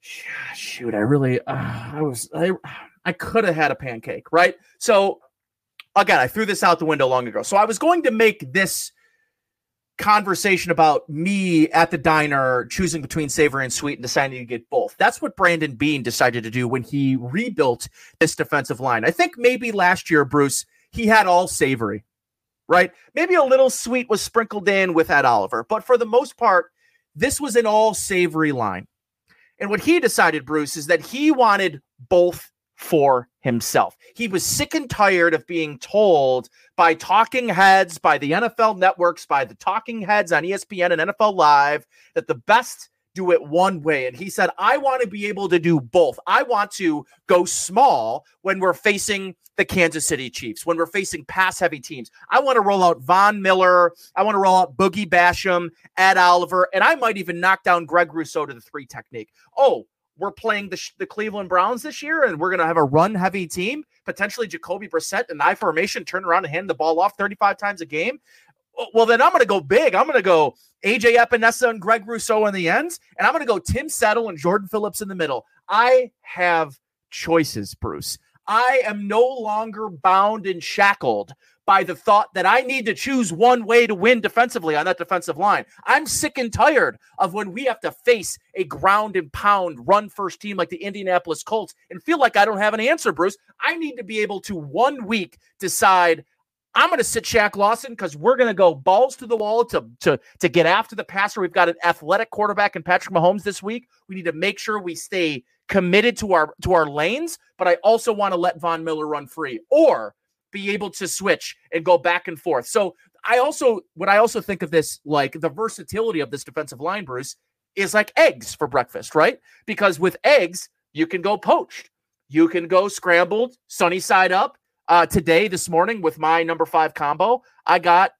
shoot, I could have had a pancake, right? So again, I threw this out the window long ago. So I was going to make this conversation about me at the diner choosing between savory and sweet and deciding to get both. That's what Brandon Beane decided to do when he rebuilt this defensive line. I think maybe last year, Bruce, he had all savory, right? Maybe a little sweet was sprinkled in with Ed Oliver, but for the most part, this was an all savory line. And what he decided, Bruce, is that he wanted both for himself. He was sick and tired of being told by talking heads, by the NFL networks, by the talking heads on ESPN and NFL Live that the best do it one way. And he said, I want to be able to do both. I want to go small when we're facing the Kansas City Chiefs, when we're facing pass-heavy teams. I want to roll out Von Miller. I want to roll out Boogie Basham, Ed Oliver, and I might even knock down Greg Rousseau to the 3 technique. Oh, we're playing the Cleveland Browns this year, and we're going to have a run-heavy team, potentially Jacoby Brissett in I formation, turn around and hand the ball off 35 times a game. Well, then I'm going to go big. I'm going to go A.J. Epinesa and Greg Rousseau in the ends, and I'm going to go Tim Settle and Jordan Phillips in the middle. I have choices, Bruce. I am no longer bound and shackled by the thought that I need to choose one way to win defensively on that defensive line. I'm sick and tired of when we have to face a ground and pound run first team like the Indianapolis Colts and feel like I don't have an answer, Bruce. I need to be able to one week decide I'm going to sit Shaq Lawson because we're going to go balls to the wall to get after the passer. We've got an athletic quarterback in Patrick Mahomes this week. We need to make sure we stay committed to our lanes, but I also want to let Von Miller run free or be able to switch and go back and forth. So I also think of this, like the versatility of this defensive line, Bruce, is like eggs for breakfast, right? Because with eggs, you can go poached. You can go scrambled, sunny side up. This morning with my number 5 combo, I got,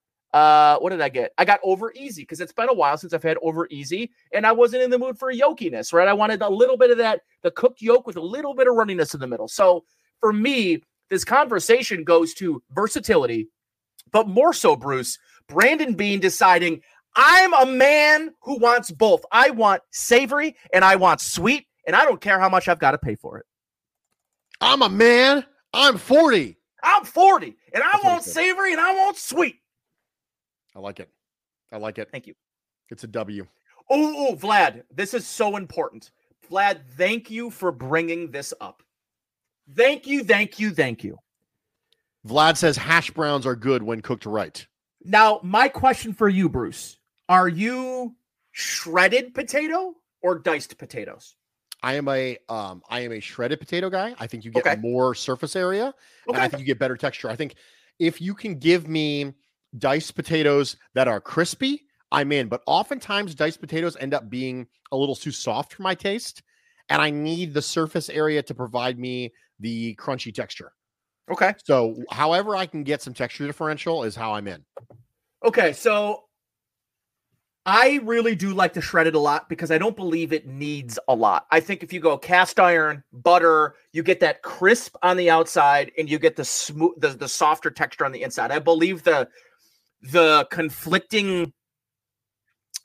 what did I get? I got over easy because it's been a while since I've had over easy and I wasn't in the mood for yolkiness, right? I wanted a little bit of that, the cooked yolk with a little bit of runniness in the middle. So for me, this conversation goes to versatility, but more so, Bruce, Brandon Beane deciding I'm a man who wants both. I want savory and I want sweet, and I don't care how much I've got to pay for it. I'm a man. I'm 40, and I want savory and I want sweet. I like it. Thank you. It's a W. Oh, Vlad, this is so important. Vlad, thank you for bringing this up. Thank you. Vlad says hash browns are good when cooked right. Now, my question for you, Bruce, are you shredded potato or diced potatoes? I am a shredded potato guy. I think you get more surface area, and I think you get better texture. I think if you can give me diced potatoes that are crispy, I'm in. But oftentimes, diced potatoes end up being a little too soft for my taste, and I need the surface area to provide me the crunchy texture. Okay. So however I can get some texture differential is how I'm in. Okay, so I really do like to shred it a lot because I don't believe it needs a lot. I think if you go cast iron, butter, you get that crisp on the outside and you get the smooth, the softer texture on the inside. I believe the conflicting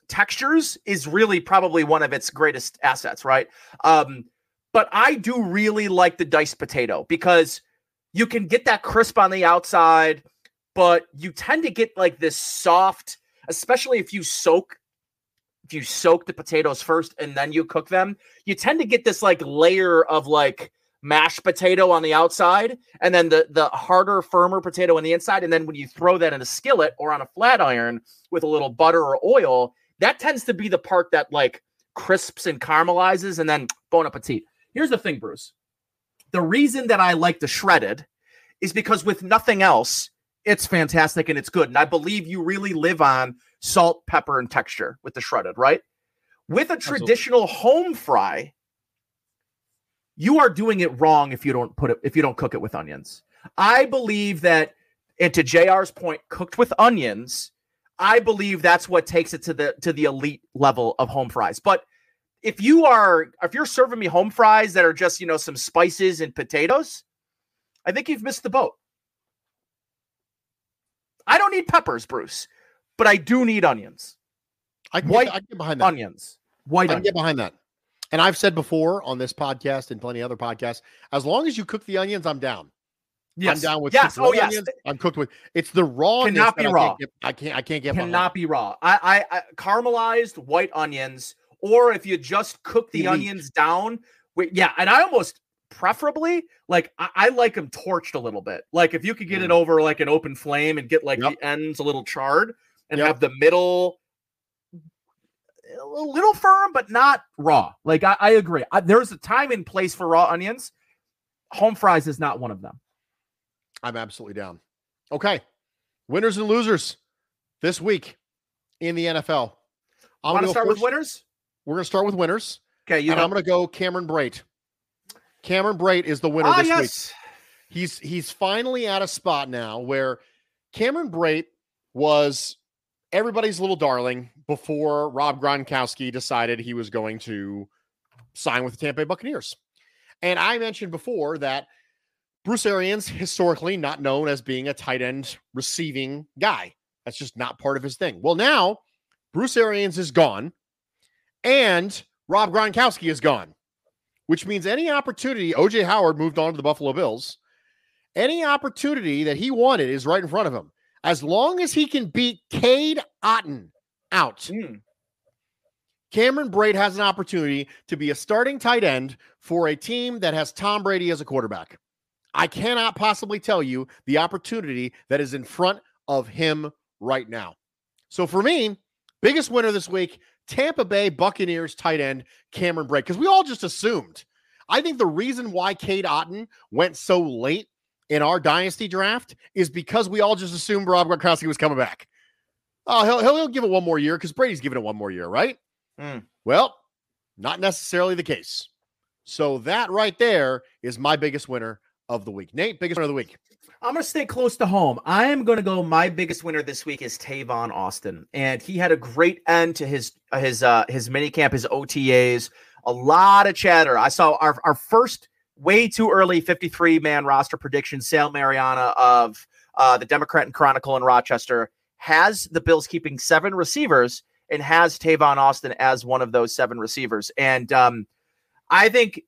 textures is really probably one of its greatest assets, right? But I do really like the diced potato because you can get that crisp on the outside, but you tend to get like this soft, especially if you soak the potatoes first and then you cook them, you tend to get this like layer of like mashed potato on the outside and then the harder, firmer potato on the inside. And then when you throw that in a skillet or on a flat iron with a little butter or oil, that tends to be the part that like crisps and caramelizes and then bon appetit. Here's the thing, Bruce. The reason that I like the shredded is because with nothing else, it's fantastic and it's good. And I believe you really live on salt, pepper, and texture with the shredded, right? With a traditional home fry, you are doing it wrong if you don't cook it with onions. I believe that, and to JR's point, cooked with onions, I believe that's what takes it to the elite level of home fries. But if you're serving me home fries that are just, you know, some spices and potatoes, I think you've missed the boat. I don't need peppers, Bruce, but I do need onions. I can get behind that. And I've said before on this podcast and plenty of other podcasts, as long as you cook the onions, I'm down. Yes. I'm down with onions. I'm cooked with. It's the rawness. Cannot be raw. I can't get. Cannot be raw. I caramelized white onions, or if you just cook the onions down. And I almost. Preferably, like I like them torched a little bit. Like if you could get it over like an open flame and get like the ends a little charred and have the middle a little firm, but not raw. Like I agree. There's a time and place for raw onions. Home fries is not one of them. I'm absolutely down. Okay. Winners and losers this week in the NFL. I'm going to start with winners. We're going to start with winners. Okay. I'm going to go Cameron Brate. Cameron Brate is the winner this week. He's finally at a spot now where Cameron Brate was everybody's little darling before Rob Gronkowski decided he was going to sign with the Tampa Bay Buccaneers. And I mentioned before that Bruce Arians, historically not known as being a tight end receiving guy. That's just not part of his thing. Well, now Bruce Arians is gone and Rob Gronkowski is gone. which means any opportunity, O.J. Howard moved on to the Buffalo Bills. Any opportunity that he wanted is right in front of him. As long as he can beat Cade Otten out, Cameron Brate has an opportunity to be a starting tight end for a team that has Tom Brady as a quarterback. I cannot possibly tell you the opportunity that is in front of him right now. So for me, biggest winner this week, Tampa Bay Buccaneers tight end Cameron Brate, because we all just assumed. I think the reason why Cade Otten went so late in our dynasty draft is because we all just assumed Rob Gronkowski was coming back. Oh, he'll give it one more year because Brady's giving it one more year, right? Well, not necessarily the case. So that right there is my biggest winner of the week. Nate, biggest winner of the week. I'm going to stay close to home. I am going to go. My biggest winner this week is Tavon Austin, and he had a great end to his minicamp, his OTAs. A lot of chatter. I saw our first way too early 53-man roster prediction. Sal Mariana of the Democrat and Chronicle in Rochester has the Bills keeping 7 receivers and has Tavon Austin as one of those 7 receivers. And I think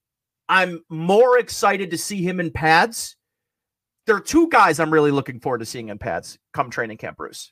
I'm more excited to see him in pads. There are 2 guys I'm really looking forward to seeing in pads come training camp, Bruce.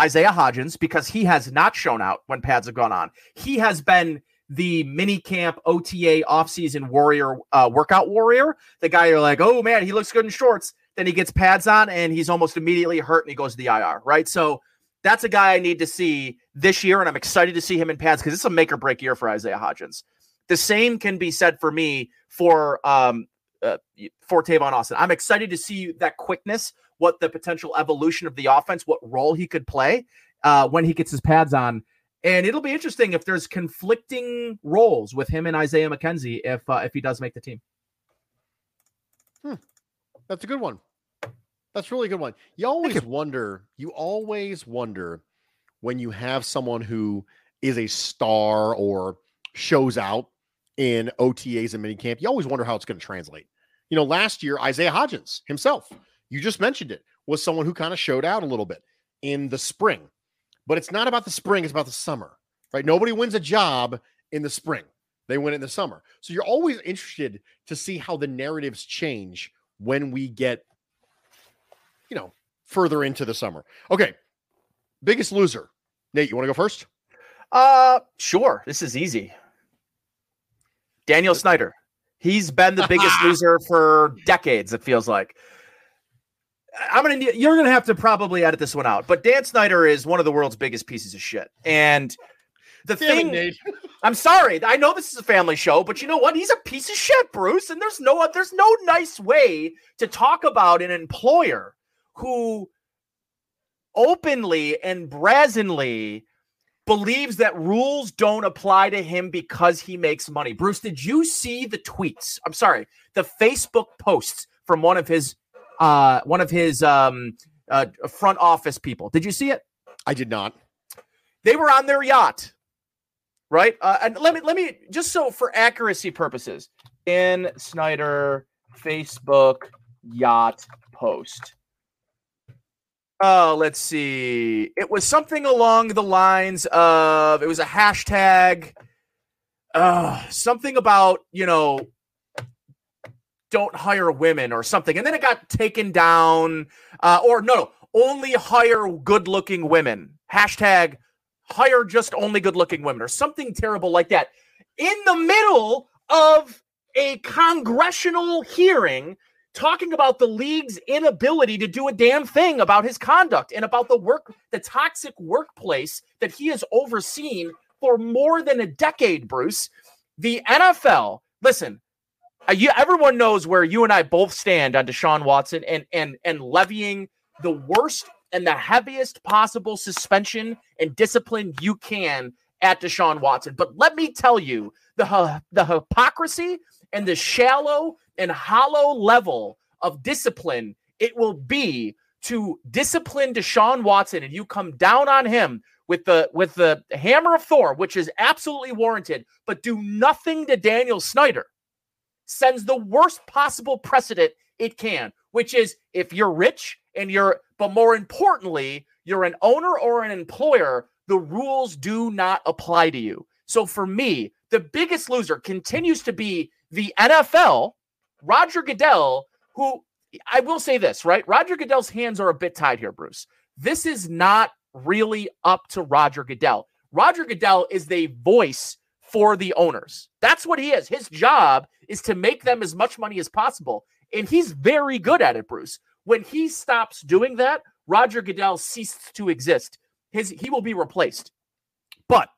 Isaiah Hodgins, because he has not shown out when pads have gone on. He has been the mini camp OTA offseason warrior, workout warrior. The guy you're like, oh man, he looks good in shorts. Then he gets pads on and he's almost immediately hurt and he goes to the IR, right? So that's a guy I need to see this year. And I'm excited to see him in pads because it's a make or break year for Isaiah Hodgins. The same can be said for me for Tavon Austin. I'm excited to see that quickness, what the potential evolution of the offense, what role he could play when he gets his pads on. And it'll be interesting if there's conflicting roles with him and Isaiah McKenzie if he does make the team. That's a good one. That's a really good one. You always wonder when you have someone who is a star or shows out in OTAs and minicamp, you always wonder how it's going to translate. You know, last year, Isaiah Hodgins himself, you just mentioned it, was someone who kind of showed out a little bit in the spring. But it's not about the spring, it's about the summer, right? Nobody wins a job in the spring. They win it in the summer. So you're always interested to see how the narratives change when we get, you know, further into the summer. Okay, biggest loser. Nate, you want to go first? Sure. This is easy. Daniel Snyder. He's been the biggest loser for decades, it feels like. You're going to have to probably edit this one out, but Dan Snyder is one of the world's biggest pieces of shit. And the thing, I'm sorry, I know this is a family show, but you know what? He's a piece of shit, Bruce. And there's no nice way to talk about an employer who openly and brazenly believes that rules don't apply to him because he makes money. Bruce, did you see the tweets? I'm sorry, the Facebook posts from one of his front office people. Did you see it? I did not. They were on their yacht, right? And let me just, so for accuracy purposes, Dan Snyder Facebook yacht post. Let's see. It was something along the lines of, it was a hashtag, something about, you know, don't hire women or something. And then it got taken down only hire good looking women. Hashtag hire just only good looking women or something terrible like that. In the middle of a congressional hearing talking about the league's inability to do a damn thing about his conduct and about the toxic workplace that he has overseen for more than a decade, Bruce. The NFL, listen, everyone knows where you and I both stand on Deshaun Watson and levying the worst and the heaviest possible suspension and discipline you can at Deshaun Watson. But let me tell you, the hypocrisy and the shallow and hollow level of discipline it will be to discipline Deshaun Watson, and you come down on him with the hammer of Thor, which is absolutely warranted, but do nothing to Daniel Snyder, sends the worst possible precedent it can, which is if you're rich but more importantly, you're an owner or an employer, the rules do not apply to you. So for me, The biggest loser continues to be the NFL, Roger Goodell, who I will say this, right? Roger Goodell's hands are a bit tied here, Bruce. This is not really up to Roger Goodell. Roger Goodell is the voice for the owners. That's what he is. His job is to make them as much money as possible. And he's very good at it, Bruce. When he stops doing that, Roger Goodell ceased to exist. He will be replaced. But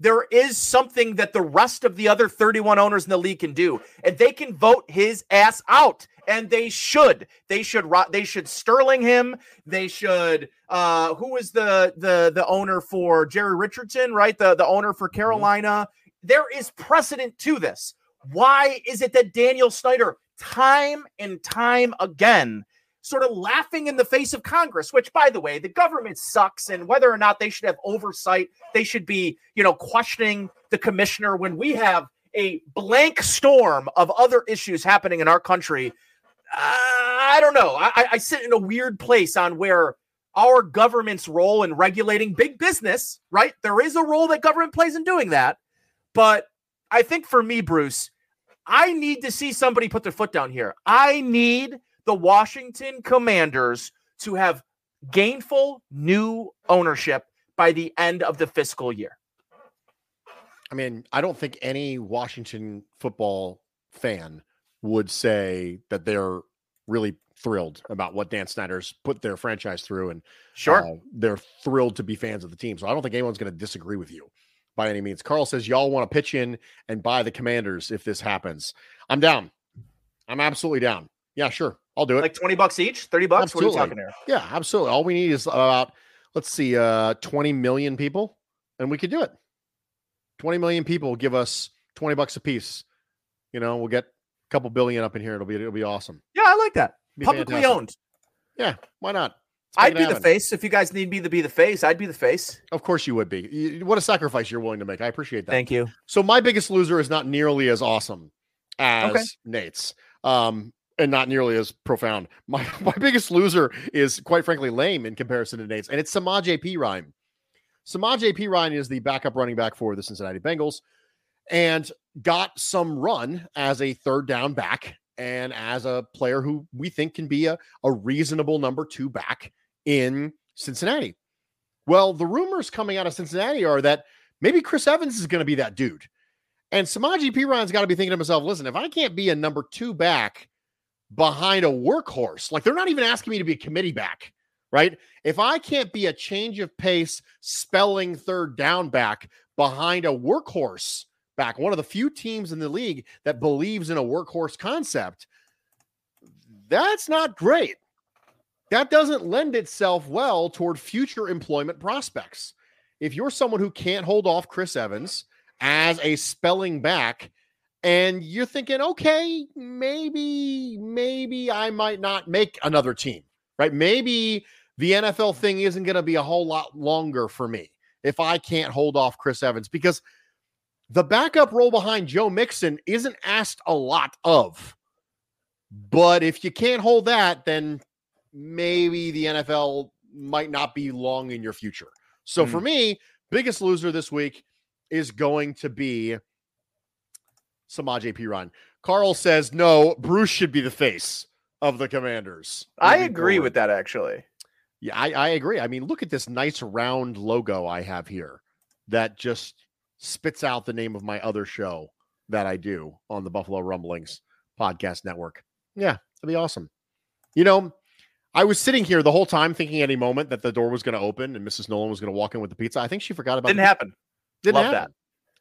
there is something that the rest of the other 31 owners in the league can do, and they can vote his ass out. And they should. They should Sterling him. They should. Who is the owner for Jerry Richardson? Right, the owner for Carolina. There is precedent to this. Why is it that Daniel Snyder, time and time again, sort of laughing in the face of Congress, which, by the way, the government sucks, and whether or not they should have oversight, they should be, questioning the commissioner when we have a blank storm of other issues happening in our country. I don't know. I sit in a weird place on where our government's role in regulating big business, right? There is a role that government plays in doing that. But I think for me, Bruce, I need to see somebody put their foot down here. I need the Washington Commanders to have gainful new ownership by the end of the fiscal year. I mean, I don't think any Washington football fan would say that they're really thrilled about what Dan Snyder's put their franchise through. And sure, they're thrilled to be fans of the team. So I don't think anyone's going to disagree with you by any means. Carl says, y'all want to pitch in and buy the Commanders if this happens. I'm down. I'm absolutely down. Yeah, sure. I'll do it. Like $20 each, $30. Absolutely. What are you talking here? Yeah, absolutely. All we need is about, 20 million people, and we could do it. 20 million people give us $20 a piece. We'll get a couple billion up in here. It'll be awesome. Yeah, I like that. Publicly fantastic. Owned. Yeah, why not? I'd be the face. If you guys need me to be the face, I'd be the face. Of course you would be. What a sacrifice you're willing to make. I appreciate that. Thank you. So my biggest loser is not nearly as awesome as Nate's. And not nearly as profound. My biggest loser is, quite frankly, lame in comparison to Nate's. And it's Samaje Perine. Samaje Perine is the backup running back for the Cincinnati Bengals and got some run as a third down back and as a player who we think can be a reasonable number two back in Cincinnati. Well, the rumors coming out of Cincinnati are that maybe Chris Evans is going to be that dude. And Samaje Perine's got to be thinking to himself, listen, if I can't be a number two back behind a workhorse, like they're not even asking me to be a committee back, right? If I can't be a change of pace, spelling third down back behind a workhorse back, one of the few teams in the league that believes in a workhorse concept, that's not great. That doesn't lend itself well toward future employment prospects. If you're someone who can't hold off Chris Evans as a spelling back, and you're thinking, okay, maybe I might not make another team, right? Maybe the NFL thing isn't going to be a whole lot longer for me if I can't hold off Chris Evans, because the backup role behind Joe Mixon isn't asked a lot of. But if you can't hold that, then maybe the NFL might not be long in your future. So for me, biggest loser this week is going to be Samaje Perine. Carl says, no, Bruce should be the face of the Commanders. I agree with that, actually. Yeah, I agree. I mean, look at this nice round logo I have here that just spits out the name of my other show that I do on the Buffalo Rumblings Podcast Network. Yeah, that'd be awesome. I was sitting here the whole time thinking any moment that the door was going to open and Mrs. Nolan was going to walk in with the pizza. I think she forgot about it. Didn't happen.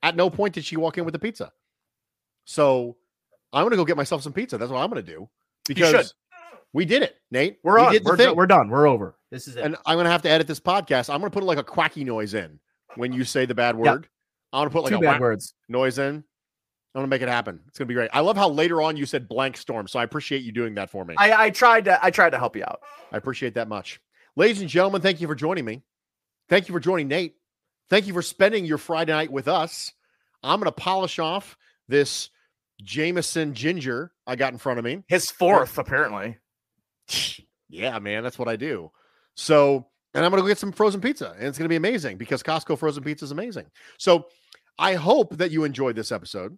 At no point did she walk in with the pizza. So I'm going to go get myself some pizza. That's what I'm going to do. Because we did it, Nate. We're done. We're over. This is it. And I'm going to have to edit this podcast. I'm going to put like a quacky noise in when you say the bad word. Yep. I'm going to put like noise in. I'm going to make it happen. It's going to be great. I love how later on you said blank storm. So I appreciate you doing that for me. I tried to help you out. I appreciate that much. Ladies and gentlemen, thank you for joining me. Thank you for joining Nate. Thank you for spending your Friday night with us. I'm going to polish off this Jameson Ginger I got in front of me. His fourth, apparently. Yeah, man, that's what I do. So, and I'm going to go get some frozen pizza, and it's going to be amazing because Costco frozen pizza is amazing. So I hope that you enjoyed this episode.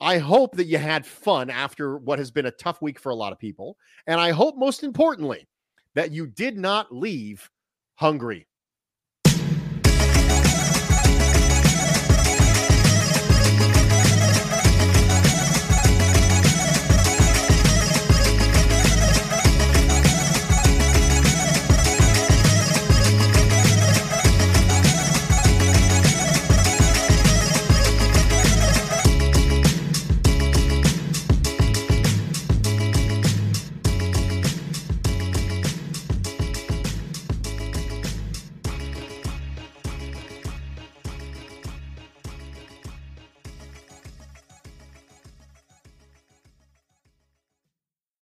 I hope that you had fun after what has been a tough week for a lot of people. And I hope, most importantly, that you did not leave hungry.